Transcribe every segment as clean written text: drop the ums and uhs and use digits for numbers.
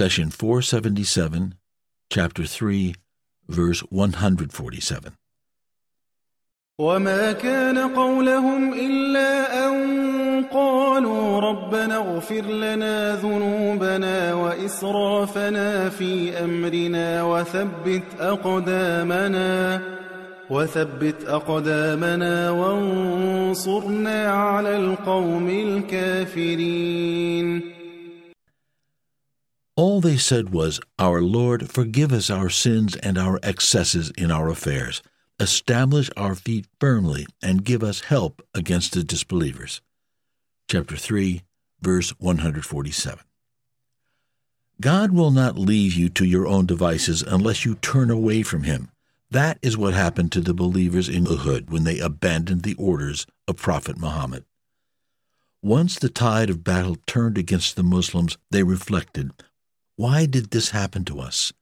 Session 477, Chapter 3, Verse 147. وَمَا كَانَ قَوْلَهُمْ إِلَّا أَنْ قَالُوا رَبَّنَا اغْفِرْ لَنَا ذُنُوبَنَا وَإِسْرَافَنَا فِي أَمْرِنَا وَثَبِّتْ أَقْدَامَنَا وَانْصُرْنَا عَلَى الْقَوْمِ الْكَافِرِينَ. All they said was, Our Lord, forgive us our sins and our excesses in our affairs. Establish our feet firmly and give us help against the disbelievers. Chapter 3, verse 147. God will not leave you to your own devices unless you turn away from Him. That is what happened to the believers in Uhud when they abandoned the orders of Prophet Muhammad. Once the tide of battle turned against the Muslims, they reflected, Why did this happen to us?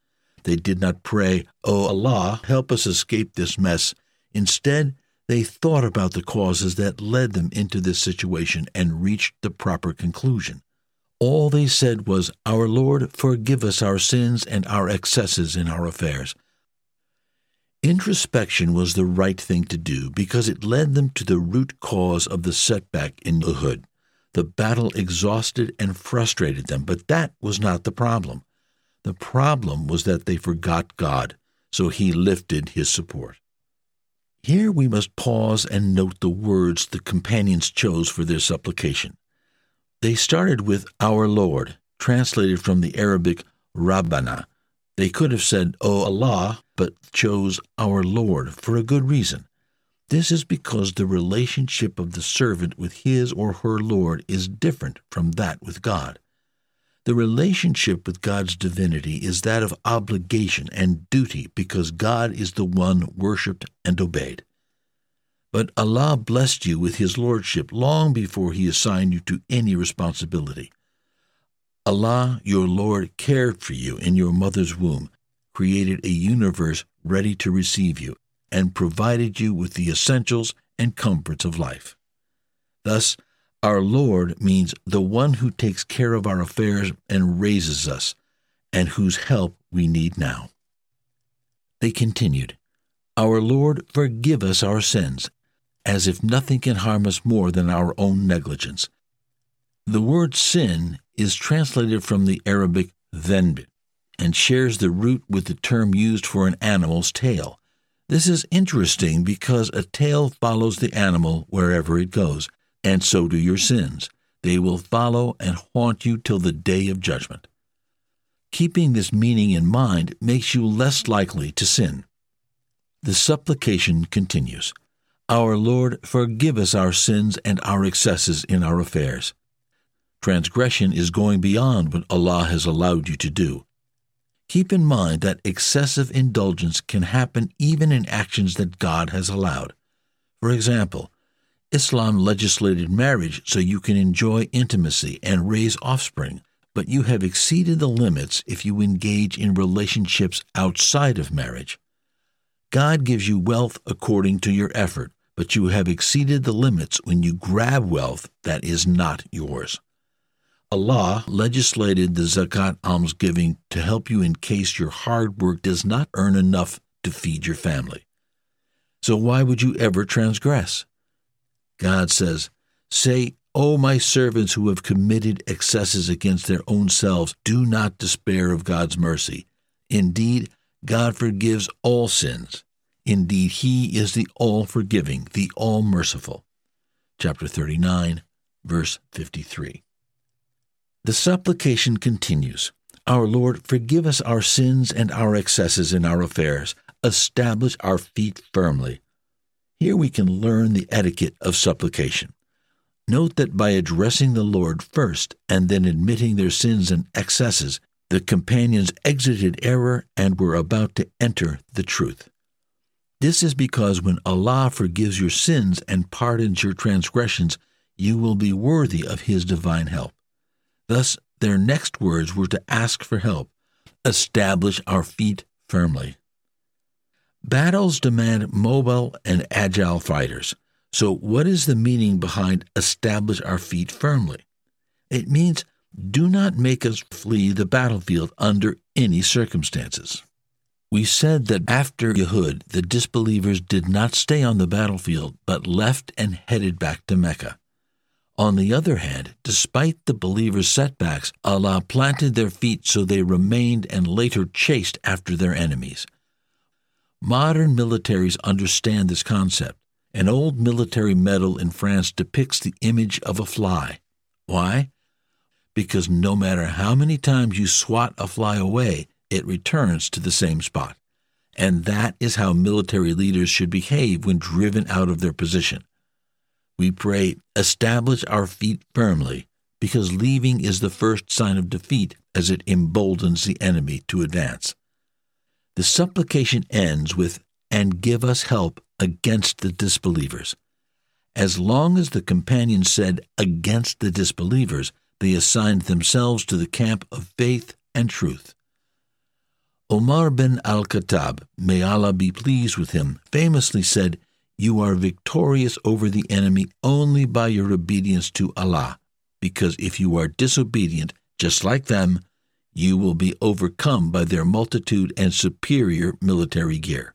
They did not pray, Oh Allah, help us escape this mess. Instead, they thought about the causes that led them into this situation and reached the proper conclusion. All they said was, Our Lord, forgive us our sins and our excesses in our affairs. Introspection was the right thing to do because it led them to the root cause of the setback in Uhud. The battle exhausted and frustrated them, but that was not the problem. The problem was that they forgot God, so He lifted His support. Here we must pause and note the words the companions chose for their supplication. They started with Our Lord, translated from the Arabic Rabbana. They could have said, O Allah, but chose Our Lord for a good reason. This is because the relationship of the servant with his or her Lord is different from that with God. The relationship with God's divinity is that of obligation and duty because God is the one worshipped and obeyed. But Allah blessed you with His lordship long before He assigned you to any responsibility. Allah, your Lord, cared for you in your mother's womb, created a universe ready to receive you, and provided you with the essentials and comforts of life. Thus, our Lord means the one who takes care of our affairs and raises us, and whose help we need now. They continued, Our Lord, forgive us our sins, as if nothing can harm us more than our own negligence. The word sin is translated from the Arabic dhanbin and shares the root with the term used for an animal's tail. This is interesting because a tail follows the animal wherever it goes, and so do your sins. They will follow and haunt you till the day of judgment. Keeping this meaning in mind makes you less likely to sin. The supplication continues, Our Lord, forgive us our sins and our excesses in our affairs. Transgression is going beyond what Allah has allowed you to do. Keep in mind that excessive indulgence can happen even in actions that God has allowed. For example, Islam legislated marriage so you can enjoy intimacy and raise offspring, but you have exceeded the limits if you engage in relationships outside of marriage. God gives you wealth according to your effort, but you have exceeded the limits when you grab wealth that is not yours. Allah legislated the zakat almsgiving to help you in case your hard work does not earn enough to feed your family. So why would you ever transgress? God says, Say, O my servants who have committed excesses against their own selves, do not despair of God's mercy. Indeed, God forgives all sins. Indeed, He is the all-forgiving, the all-merciful. Chapter 39, verse 53. The supplication continues, Our Lord, forgive us our sins and our excesses in our affairs. Establish our feet firmly. Here we can learn the etiquette of supplication. Note that by addressing the Lord first and then admitting their sins and excesses, the companions exited error and were about to enter the truth. This is because when Allah forgives your sins and pardons your transgressions, you will be worthy of His divine help. Thus, their next words were to ask for help, establish our feet firmly. Battles demand mobile and agile fighters. So what is the meaning behind establish our feet firmly? It means do not make us flee the battlefield under any circumstances. We said that after Yahud, the disbelievers did not stay on the battlefield, but left and headed back to Mecca. On the other hand, despite the believers' setbacks, Allah planted their feet so they remained and later chased after their enemies. Modern militaries understand this concept. An old military medal in France depicts the image of a fly. Why? Because no matter how many times you swat a fly away, it returns to the same spot. And that is how military leaders should behave when driven out of their position. We pray, establish our feet firmly, because leaving is the first sign of defeat as it emboldens the enemy to advance. The supplication ends with, and give us help against the disbelievers. As long as the companions said against the disbelievers, they assigned themselves to the camp of faith and truth. Omar bin Al-Khattab, may Allah be pleased with him, famously said, "You are victorious over the enemy only by your obedience to Allah, because if you are disobedient, just like them, you will be overcome by their multitude and superior military gear."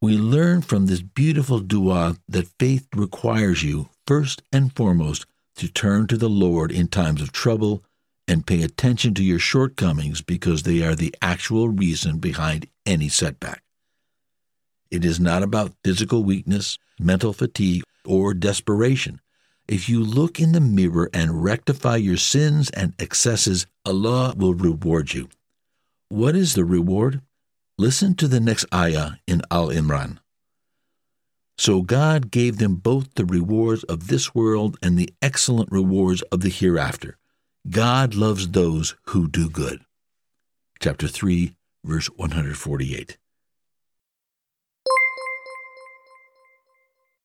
We learn from this beautiful dua that faith requires you, first and foremost, to turn to the Lord in times of trouble and pay attention to your shortcomings because they are the actual reason behind any setback. It is not about physical weakness, mental fatigue, or desperation. If you look in the mirror and rectify your sins and excesses, Allah will reward you. What is the reward? Listen to the next ayah in Al Imran. So God gave them both the rewards of this world and the excellent rewards of the hereafter. God loves those who do good. Chapter 3, verse 148.